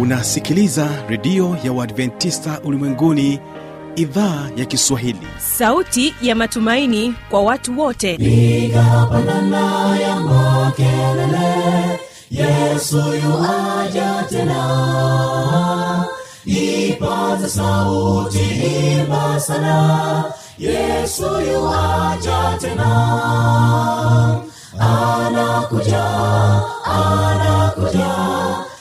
Unasikiliza redio ya Waadventista Ulimwenguni, idhaa ya Kiswahili. Sauti ya matumaini kwa watu wote. Piga panana ya makelele, Yesu yuaja tena. Ipaza sauti, imba sana, Yesu yuaja tena. Anakuja, anakuja,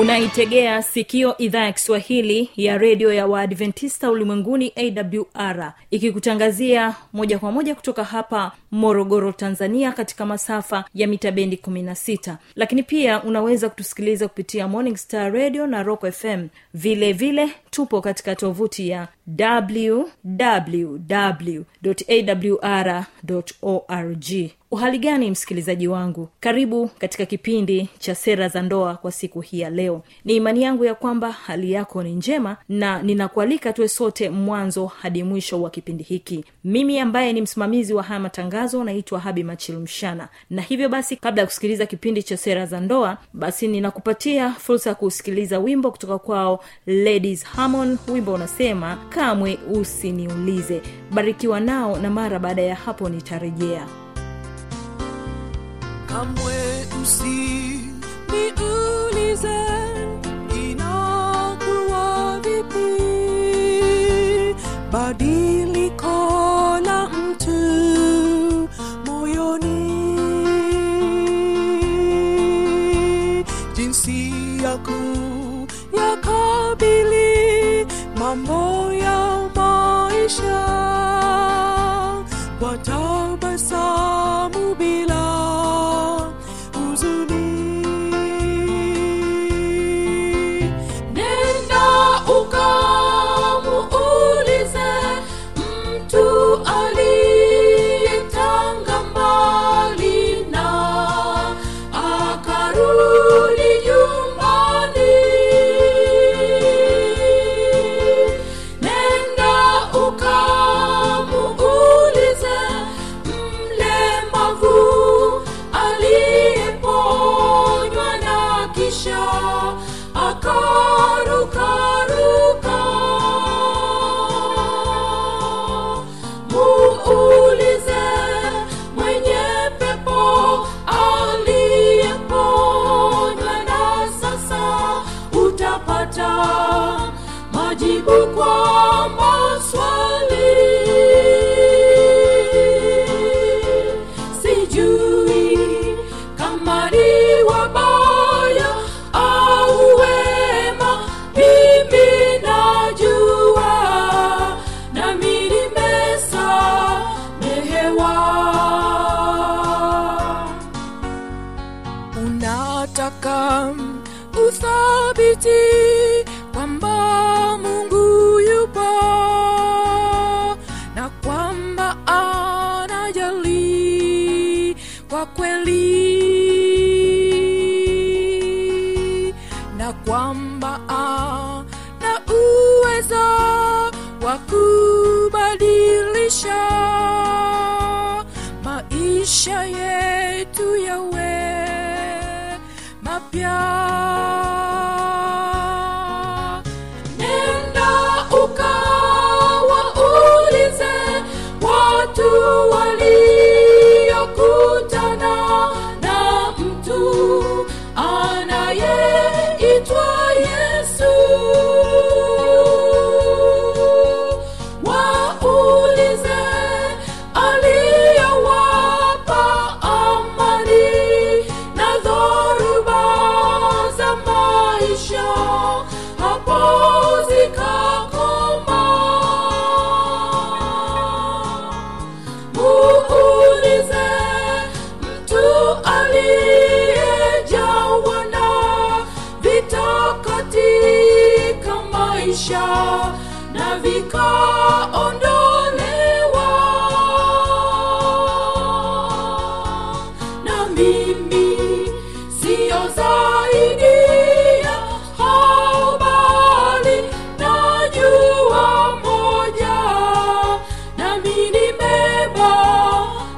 Unaitegea sikio idhaa ya Kiswahili ya redio ya Waadventista Ulimwenguni AWR, ikikutangazia moja kwa moja kutoka hapa Morogoro, Tanzania, katika masafa ya mita bendi 16. Lakini pia unaweza kutusikiliza kupitia Morning Star Radio na Rock FM. Vile vile tupo katika tovuti ya www.awr.org. Uhali gani msikilizaji wangu? Karibu katika kipindi cha Sera za Ndoa kwa siku hii ya leo. Ni imani yangu ya kwamba hali yako ni njema, na ninakualika tuwe sote mwanzo hadi mwisho wa kipindi hiki. Mimi ambaye ni msimamizi wa haya matangazo naitwa Habibi Machilumshana. Na hivyo basi, kabla ya kusikiliza kipindi cha Sera za Ndoa, basi ninakupatia fursa kusikiliza wimbo kutoka kwao Ladies Harmony. Wimbo unasema Kamwe Usiniulize. Barikiwa nao, na mara baada ya hapo nitarejea. Kamwe usiniulize inakuwa vipi, badiliko la mtu moyoni, jinsi yakabili mambo ya maisha kwa tabasamu bila maisha na vikaondolewa na mimi sio zaidi ya habari najua moja na mimi nimeba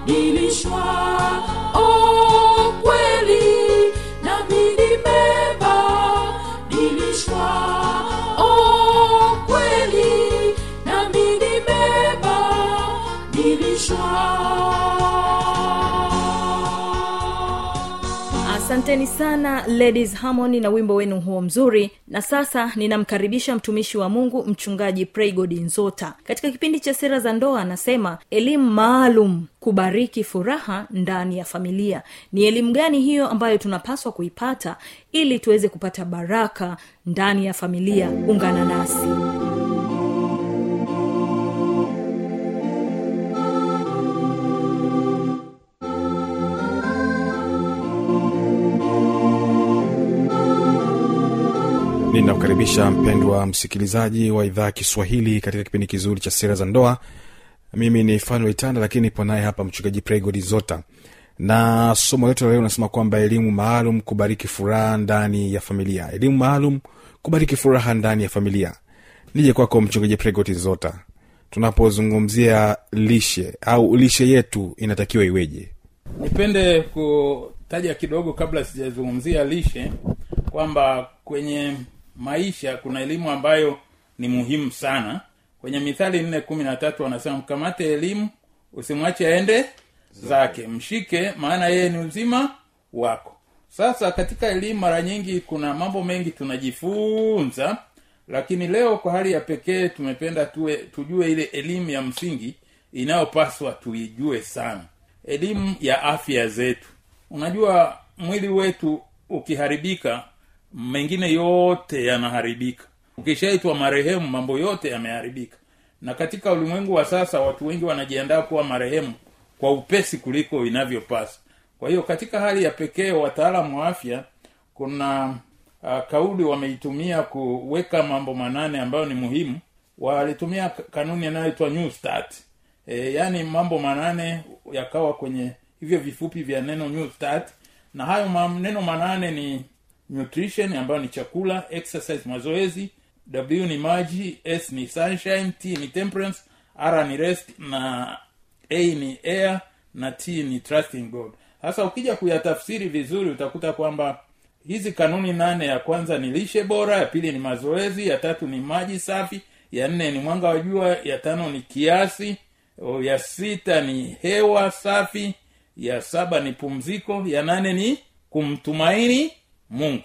nilishwa Asanteni sana Ladies Harmony na wimbo wenu huo mzuri. Na sasa ninamkaribisha mtumishi wa Mungu mchungaji Praygod Nzota. Katika kipindi cha sera za ndoa anasema elimu maalum kubariki furaha ndani ya familia. Ni elimu gani hiyo ambayo tunapaswa kuipata ili tuweze kupata baraka ndani ya familia? Ungana nasi. Ninakukaribisha mpendwa msikilizaji wa idhaa ya Kiswahili katika kipindi kizuri cha sera za ndoa. Mimi ni Fano Itanda, lakini nipo naye hapa mchungaji Praygod Nzota. Na somo letu leo nasema kwamba elimu maalum kubariki furaha ndani ya familia. Elimu maalum kubariki furaha ndani ya familia. Nije kwako mchungaji Praygod Nzota. Tunapozungumzia lishe au lishe yetu inatakiwa iweje? Nipende kutaja kidogo kabla sijazungumzia lishe kwamba kwenye maisha kuna elimu ambayo ni muhimu sana. Kwenye Mithali 4:13 wanasema mkamate elimu usimwache aende zake, mshike maana yeye ni uzima wako. Sasa katika elimu mara nyingi kuna mambo mengi tunajifunza, lakini leo kwa hali ya pekee tumependa tujue ile elimu ya msingi inayopaswa tuijue sana. Elimu ya afya zetu. Unajua mwili wetu ukiharibika mengine yote yanaharibika. Ukishaitwa marehemu mambo yote yameharibika. Na katika ulimwengu wa sasa watu wengi wanajiandaa kuwa marehemu kwa upesi kuliko inavyopasa. Kwa hiyo katika hali ya pekee wataalamu wa afya kuna kauli wameitumia kuweka mambo 8 ambayo ni muhimu. Walitumia kanuni inayoitwa New Start. Yaani mambo 8 yakawa kwenye hivyo vifupi vya neno New Start. Na hayo maneno 8 ni nutrition ambayo ni chakula, exercise mazoezi, W ni maji, S ni sunshine, T ni temperance, R ni rest na A ni air na T ni trust in God. Sasa ukija kuyatafsiri vizuri utakuta kwamba hizi kanuni 8 ya kwanza ni lishe bora, ya pili ni mazoezi, ya tatu ni maji safi, ya 4 ni mwanga wa jua, ya 5 ni kiasi, ya 6 ni hewa safi, ya 7 ni pumziko, ya 8 ni kumtumaini Mungu.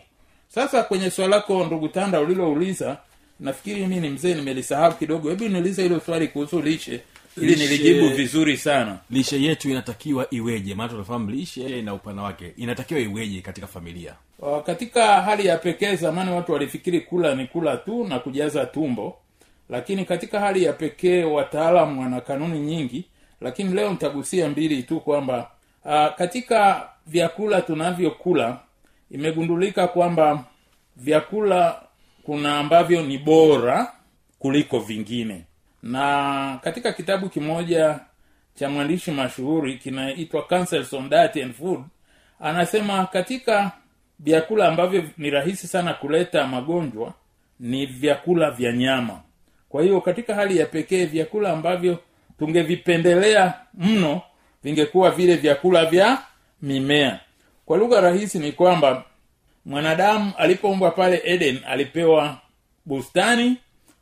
Sasa kwenye swali lako ndugu Tanda ulilouliza, nafikiri mimi ni mzee nimelisahau kidogo. Hebu niulize hilo swali kuhusu lishe ili nilijibu vizuri sana. Lishe yetu inatakiwa iweje? Maana tunafahamu lishe na upana wake. Inatakiwa iweje katika familia? Katika hali ya pekee zamani watu walifikiri kula ni kula tu na kujaza tumbo. Lakini katika hali ya pekee wataalamu wana kanuni nyingi, lakini leo nitagusia 2 tu kwamba katika vyakula tunavyokula imegundulika kwamba vyakula kuna ambavyo ni bora kuliko vingine. Na katika kitabu kimoja cha mwandishi mashuhuri kinaitwa Councils on Diet and Food, anasema katika vyakula ambavyo ni rahisi sana kuleta magonjwa ni vyakula vya nyama. Kwa hiyo katika hali ya pekee vyakula ambavyo tungevipendelea mno vingekuwa vile vyakula vya mimea. Kwa lugha rahisi ni kwamba mwanadamu alipoumbwa pale Eden alipewa bustani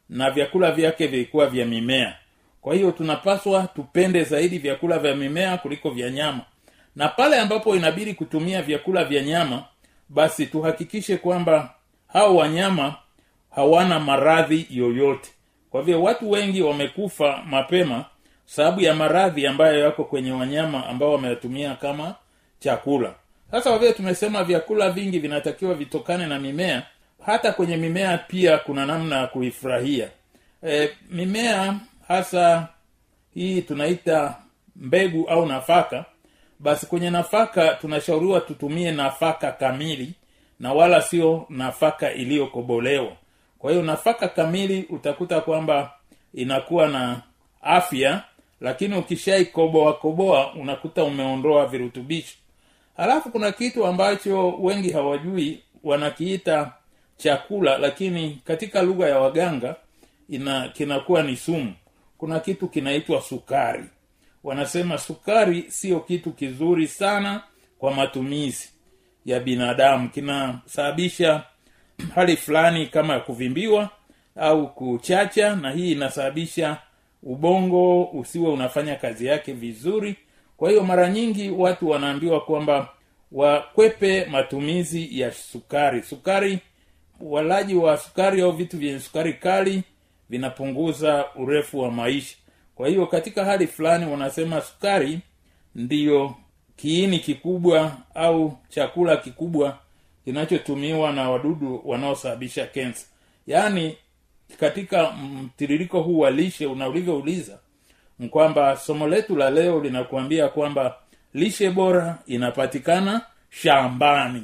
na vyakula vyake vilikuwa vya mimea. Kwa hiyo tunapaswa tupende zaidi vyakula vya mimea kuliko vya nyama. Na pale ambapo inabidi kutumia vyakula vya nyama, basi tuhakikishe kwamba hao wanyama hawana maradhi yoyote. Kwa hivyo watu wengi wamekufa mapema sababu ya maradhi ambayo yako kwenye wanyama ambao wameyatumia kama chakula. Sasa wavile tumesema vyakula vingi vinatakiwa vitokane na mimea. Hata kwenye mimea pia kuna namna ya kuifurahia. Mimea hasa hii tunaita mbegu au nafaka. Basi kwenye nafaka tunashauriwa tutumie nafaka kamili na wala sio nafaka iliyokobolewa. Kwa hiyo nafaka kamili utakuta kwamba inakuwa na afya, lakini ukishaikoboa koboa unakuta umeondoa virutubisho. Halafu kuna kitu ambacho wengi hawajui, wanakiita chakula, lakini katika lugha ya waganga kinakuwa ni sumu. Kuna kitu kinaitwa sukari. Wanasema sukari sio kitu kizuri sana kwa matumizi ya binadamu. Kinasababisha hali fulani kama kuvimbiwa au kuchacha, na hii inasababisha ubongo usiwe unafanya kazi yake vizuri. Kwa hiyo mara nyingi watu wanaambiwa kwamba wakwepe matumizi ya sukari. Sukari, walaji wa sukari au vitu vyenye sukari kali vinapunguza urefu wa maisha. Kwa hiyo katika hali fulani wanasema sukari ndiyo kiini kikubwa au chakula kikubwa kinachotumiwa na wadudu wanaosababisha kansa. Yaani katika mtiririko huu wa lishe unaouliza kwamba somo letu la leo linakuambia kwamba lishe bora inapatikana shambani.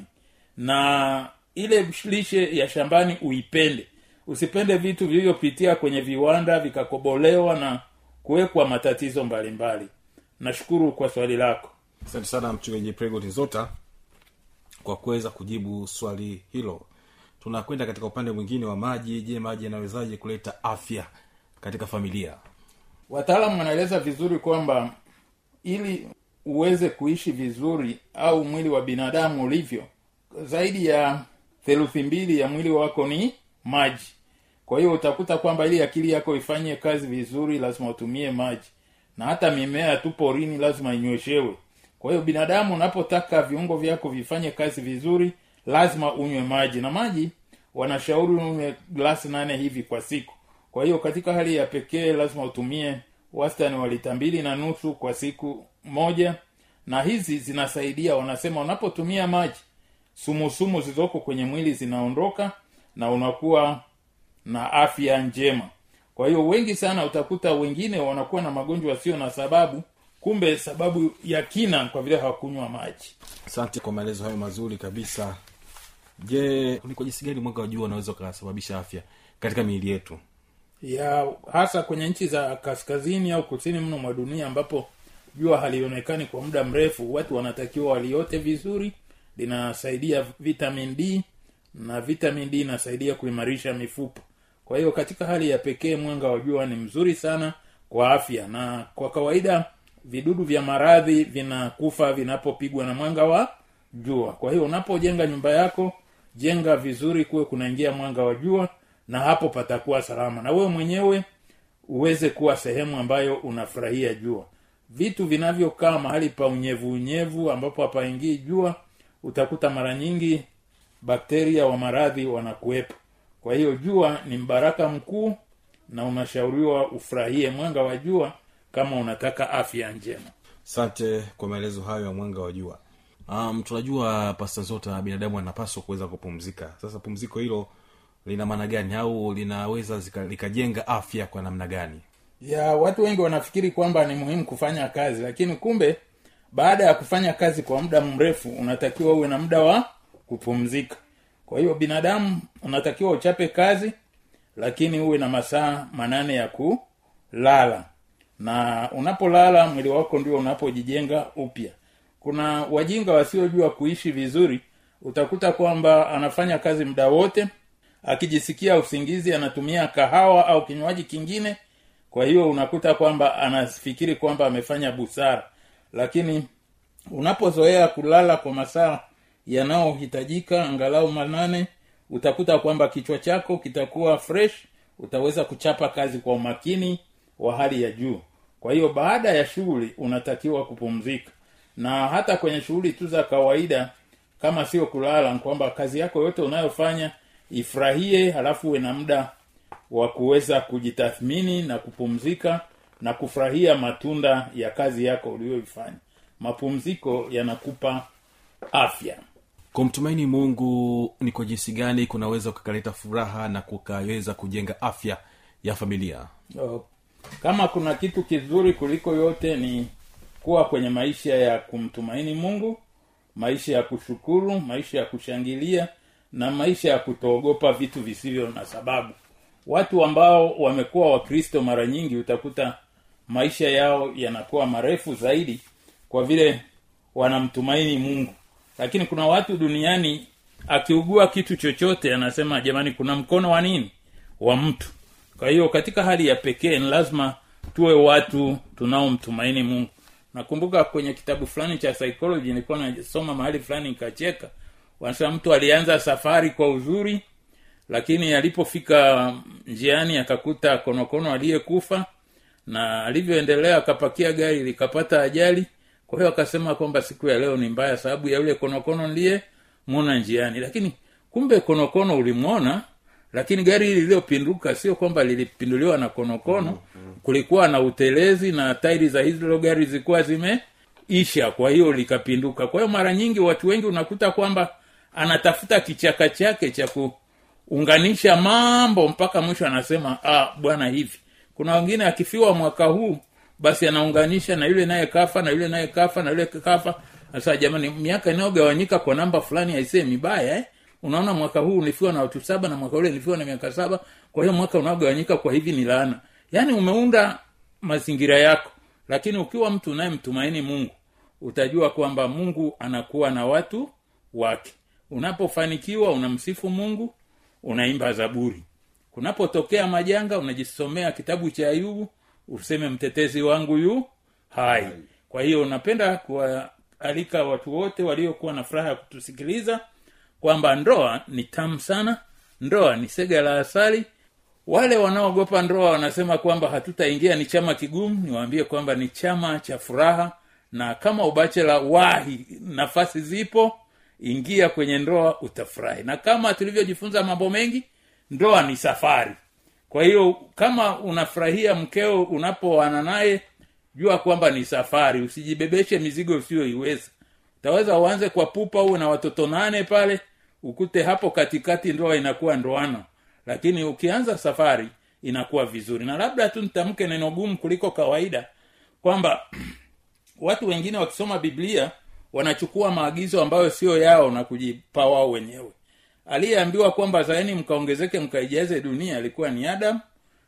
Na ile lishe ya shambani uipende. Usipende vitu vilivyopitia kwenye viwanda vikakobolewa na kuwekwa matatizo mbalimbali. Nashukuru kwa swali lako. Asante sana mchungaji Praygod Nzota kwa kuweza kujibu swali hilo. Tunakwenda katika upande mwingine wa maji. Je, maji yanawezaje kuleta afya katika familia? Wataalamu wanaeleza vizuri kwamba ili uweze kuishi vizuri au mwili wa binadamu ulivyo, zaidi ya 2/3 ya mwili wako ni maji. Kwa hiyo utakuta kwamba ili akili yako ifanye kazi vizuri lazima utumie maji. Na hata mimea tu porini lazima inyweshewe. Kwa hiyo binadamu unapotaka viungo vyako vifanye kazi vizuri lazima unywe maji. Na maji wanashauri unywe glasi 8 hivi kwa siku. Kwa hiyo katika hali ya pekee lazima utumie wastani wa lita 2.5 kwa siku moja. Na hizi zinasaidia, wanasema unapotumia maji sumu zilizoko kwenye mwili zinaondoka na unakuwa na afya njema. Kwa hiyo wengi sana utakuta wengine wanakuwa na magonjwa sio na sababu, kumbe sababu ya kina kwa vile hawakunywa maji. Asante kwa maelezo hayo mazuri kabisa. Je, ni kwa jinsi gani mwanga wa jua unaweza kusababisha afya katika miili yetu? Ya hasa kwenye nchi za kaskazini au kusini mno mwa dunia ambapo jua halionekani kwa muda mrefu, watu wanatakiwa waliote vizuri. Linasaidia vitamin D, na vitamin D inasaidia kuimarisha mifupa. Kwa hiyo katika hali ya pekee mwanga wa jua ni mzuri sana kwa afya. Na kwa kawaida vidudu vya maradhi vinakufa vinapopigwa na mwanga wa jua. Kwa hiyo unapojenga nyumba yako, jenga vizuri kuwe kunaingia mwanga wa jua, na hapo patakuwa salama. Na wewe mwenyewe uweze kuwa sehemu ambayo unafurahia jua. Vitu vinavyokaa mahali pa unyevu ambapo hapaingii jua, utakuta mara nyingi bakteria wa maradhi wanakuepo. Kwa hiyo jua ni mbaraka mkuu na unashauriwa ufurahie mwanga wa jua kama unataka afya njema. Asante kwa maelezo hayo ya mwanga wa jua. Tunajua pasta zote binadamu anapaswa kuweza kupumzika. Sasa pumziko hilo lina maana gani au linaweza likajenga afya kwa namna gani? Ya watu wengi wanafikiri kwamba ni muhimu kufanya kazi, lakini kumbe baada ya kufanya kazi kwa muda mrefu unatakiwa uwe na muda wa kupumzika. Kwa hiyo binadamu unatakiwa uchape kazi, lakini uwe na masaa 8 ya kulala. Na unapolala mwili wako ndio unapojijenga upya. Kuna wajinga wasiojua kuishi vizuri, utakuta kwamba anafanya kazi muda wote, akijisikia usingizi anatumia kahawa au kinywaji kingine. Kwa hiyo unakuta kwamba anafikiri kwamba amefanya busara. Lakini unapozoea kulala kwa masaa yanayohitajika angalau 8, utakuta kwamba kichwa chako kitakuwa fresh, utaweza kuchapa kazi kwa umakini wa hali ya juu. Kwa hiyo baada ya shughuli unatakiwa kupumzika. Na hata kwenye shughuli tu za kawaida kama sio kulala, kwamba kazi yako yote unayofanya ifurahie, halafu uwe na muda wa kuweza kujitathmini na kupumzika na kufurahia matunda ya kazi yako uliyoifanya. Mapumziko yanakupa afya. Kumtumaini Mungu ni kwa jinsi gani kunaweza kukaleta furaha na kukaweza kujenga afya ya familia? Kama kuna kitu kizuri kuliko yote ni kuwa kwenye maisha ya kumtumaini Mungu, maisha ya kushukuru, maisha ya kushangilia, na maisha ya kutoogopa vitu visivyo na sababu. Watu ambao wamekuwa Wakristo mara nyingi utakuta maisha yao yanakuwa marefu zaidi kwa vile wanamtumaini Mungu. Lakini kuna watu duniani akiugua kitu chochote anasema jamani kuna mkono wa nini? Wa mtu. Kwa hiyo katika hali ya pekee ni lazima tuwe watu tunaomtumaini Mungu. Nakumbuka kwenye kitabu fulani cha psychology nilikuwa nasoma mahali fulani nikacheka. Wanasema mtu alianza safari kwa uzuri lakini alipofika njiani akakuta konokono aliyekufa, na alivyoendelea akapakia gari likapata ajali. Kwa hiyo akasema kwamba siku ya leo ni mbaya sababu ya yule konokono niliyemuona njiani. Lakini kumbe konokono ulimuona, lakini gari lililopinduka sio kwamba lilipinduliwa na konokono, kulikuwa na utelezi na tairi za hizo gari zilikuwa zimeisha, kwa hiyo likapinduka. Kwa hiyo mara nyingi watu wengi unakuta kwamba anatafuta kichaka chake cha kuunganisha mambo mpaka mwisho anasema bwana hivi. Kuna wengine akifiwa mwaka huu basi anaunganisha na yule naye kafa na yule naye kafa na yule kafa. Sasa jamani, miaka inayogawanyika kwa namba fulani haisemi baya Unaona mwaka huu nilifiwa na watu 7 na mwaka ule nilifiwa na miaka 7. Kwa hiyo mwaka unaogawanyika kwa hivi ni laana. Yaani umeunda mazingira yako. Lakini ukiwa mtu unayemtumaini Mungu, utajua kwamba Mungu anakuwa na watu wake. Unapofanikiwa unamsifu Mungu, unaimba zaburi. Kunapotokea majanga unajisomea kitabu cha Ayubu, useme mtetezi wangu yu hai. Kwa hiyo napenda kualika watu wote waliokuwa na furaha kutusikiliza kwamba ndoa ni tamu sana, ndoa ni sega la asali. Wale wanaogopa ndoa wanasema kwamba hatutaingia, ni chama kigumu. Niwaambie kwamba ni chama cha furaha, na kama ubachela wahi, nafasi zipo, ingia kwenye ndoa utafurahi. Na kama tulivyojifunza mambo mengi, ndoa ni safari. Kwa hiyo kama unafurahia mkeo unapoana naye, jua kwamba ni safari, usijibebeshe mizigo usiyoiweza. Utaweza uanze kwa pupa uwe na watoto 8 pale, ukute hapo katikati ndoa inakuwa ndoano. Lakini ukianza safari inakuwa vizuri. Na labda tu nitamke neno gumu kuliko kawaida kwamba watu wengine wakisoma Biblia wanachukua maagizo ambayo sio yao na kujipa wao wenyewe. Aliyeambiwa kwamba zaeni mkaongezeke mkaijaze dunia alikuwa ni Adam,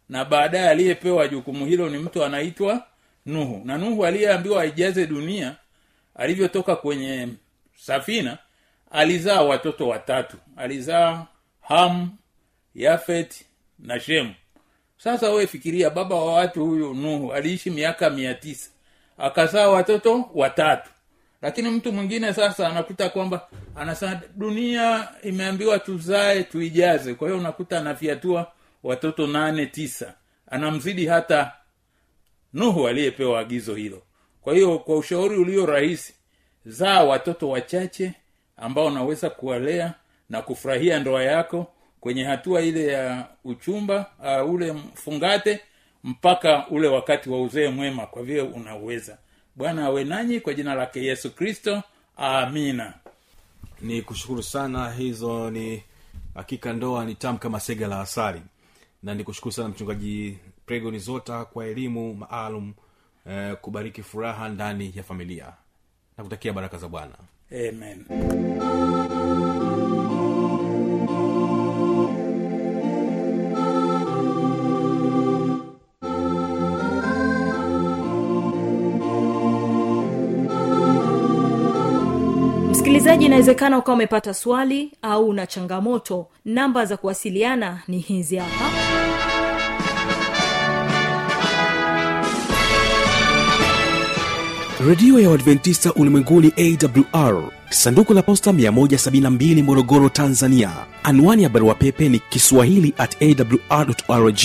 na baadaye aliyepewa jukumu hilo ni mtu anaitwa Nuhu. Na Nuhu aliyeambiwa aijaze dunia, alivyotoka kwenye safina alizaa watoto 3. Alizaa Ham, Yafet na Shem. Sasa wewe fikiria, baba wa watu huyu Nuhu aliishi miaka 900, akazaa watoto 3. Lakini mtu mwingine sasa anakuta kwamba anasema dunia imeambiwa tuzae tuijaze. Kwa hiyo unakuta anafiatua watoto 8, 9, anamzidi hata Nuhu aliyepewa agizo hilo. Kwa hiyo kwa ushauri ulio rahisi, zaa watoto wachache ambao unaweza kuwalea na kufurahia ndoa yako kwenye hatua ile ya uchumba, ule mfungate mpaka ule wakati wa uzee mwema kwa vile unaweza. Bwana awe nanyi kwa jina lake Yesu Kristo. Amina. Ni kushukuru sana, hizo ni hakika ndoa ni tamu kama sega la asali. Na ni kushukuru sana mchungaji Praygod Nzota kwa elimu maalum kubariki furaha ndani ya familia. Nakutakia baraka za Bwana. Amen. Msikilizaji, inawezekana ukawa umepata swali au una changamoto. Namba za kuwasiliana ni hizi hapa. Radio ya Adventista Ulimwenguni AWR, sanduku la posta 172 Morogoro, Tanzania. Anwani ya barua pepe ni kiswahili@awr.org.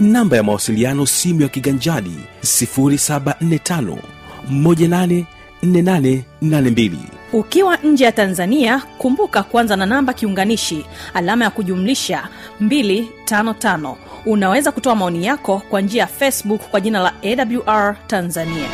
Namba ya mawasiliano simu ya kiganjani 0745184882. Ukiwa nje ya Tanzania, kumbuka kwanza na namba kiunganishi alama ya kujumlisha 255. Unaweza kutoa maoni yako kwa njia ya Facebook kwa jina la AWR Tanzania.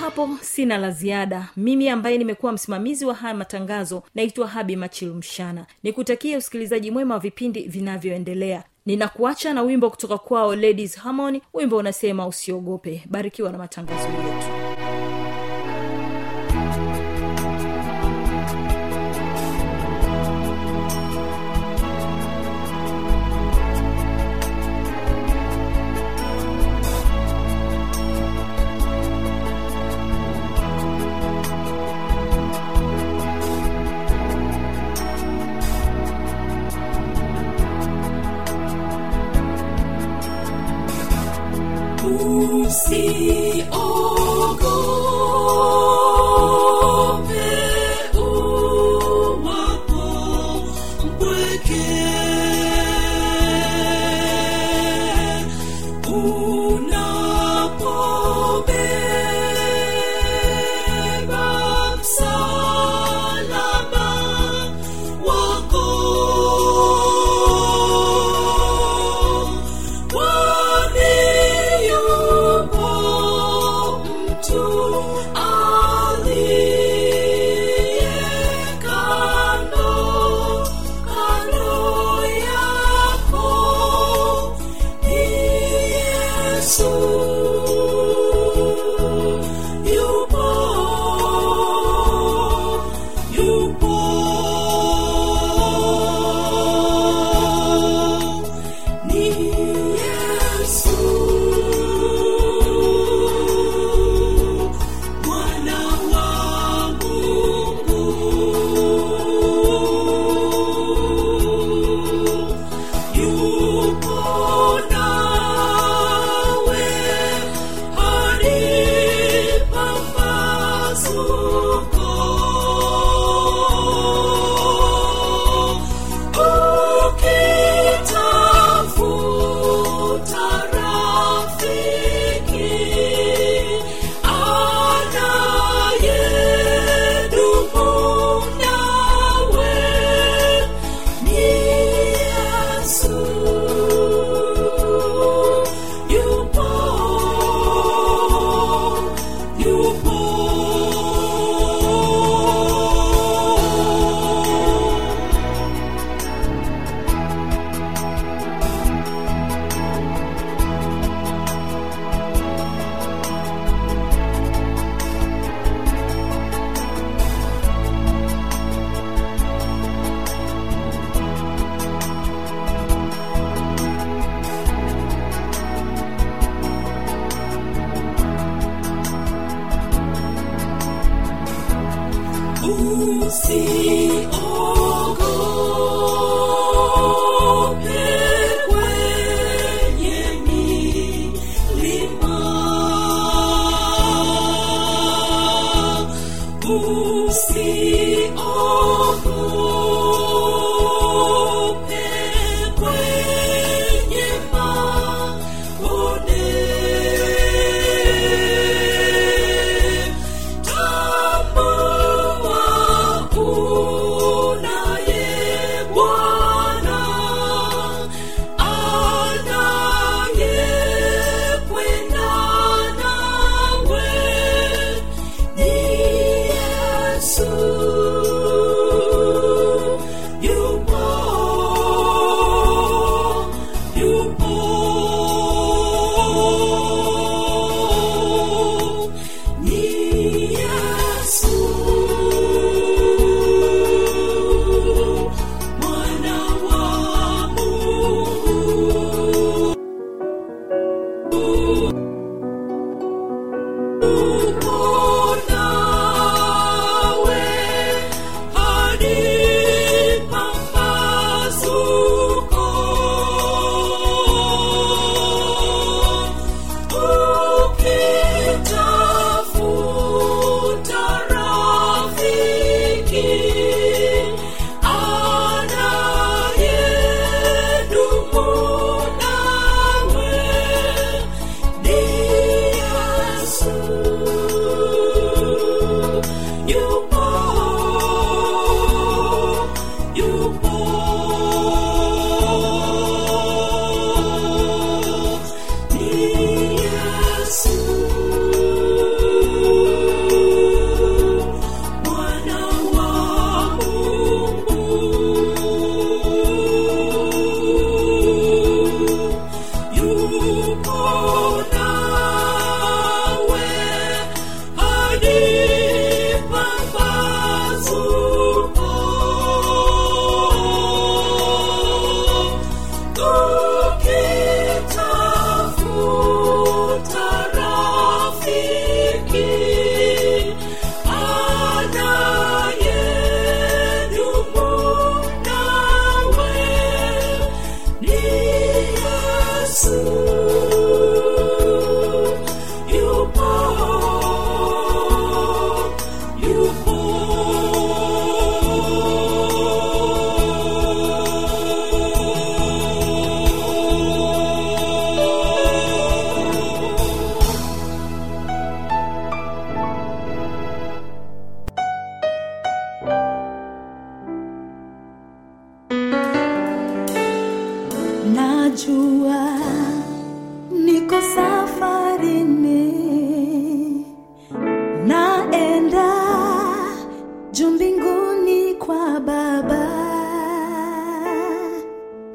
Hapo sina la ziada. Mimi ambaye nimekuwa msimamizi wa haya matangazo naitwa Habibi Machilumshana. Nikutakie usikilizaji mwema wa vipindi vinavyoendelea. Ninakuacha na wimbo kutoka kwao Ladies Harmony. Wimbo unasema usiogope. Barikiwa na matangazo yetu. Ooh.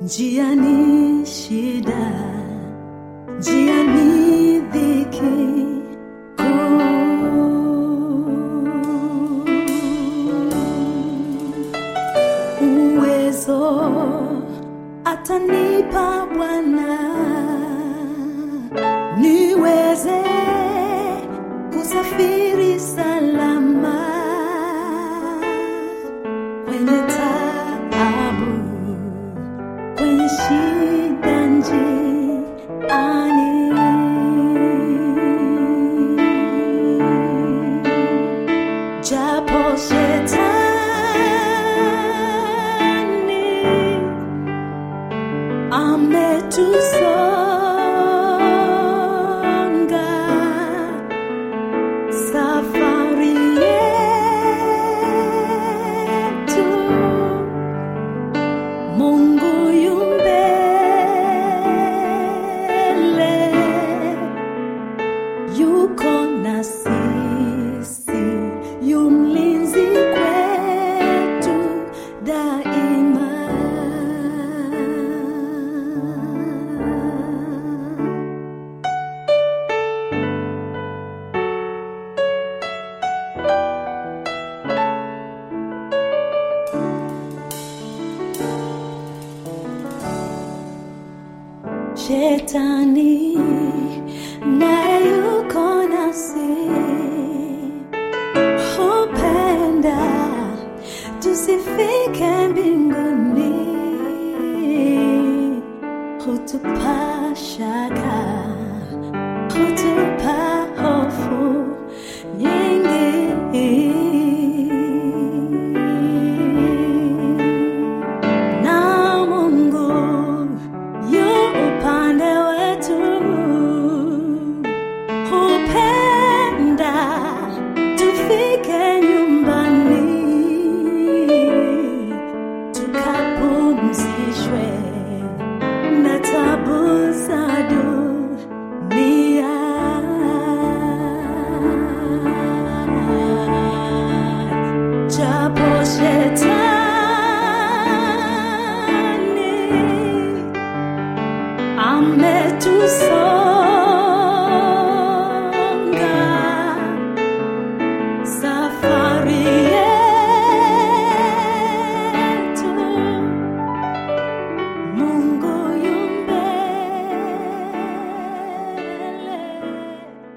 Njiani shida, njiani dhiki, uwezo atanipa Bwana niweze kusafiri salama kwenye taabu, kwenye shida njiani. Japo shetani ametusonga, safari yetu Mungu yu mbele, yuko nasi. Shetani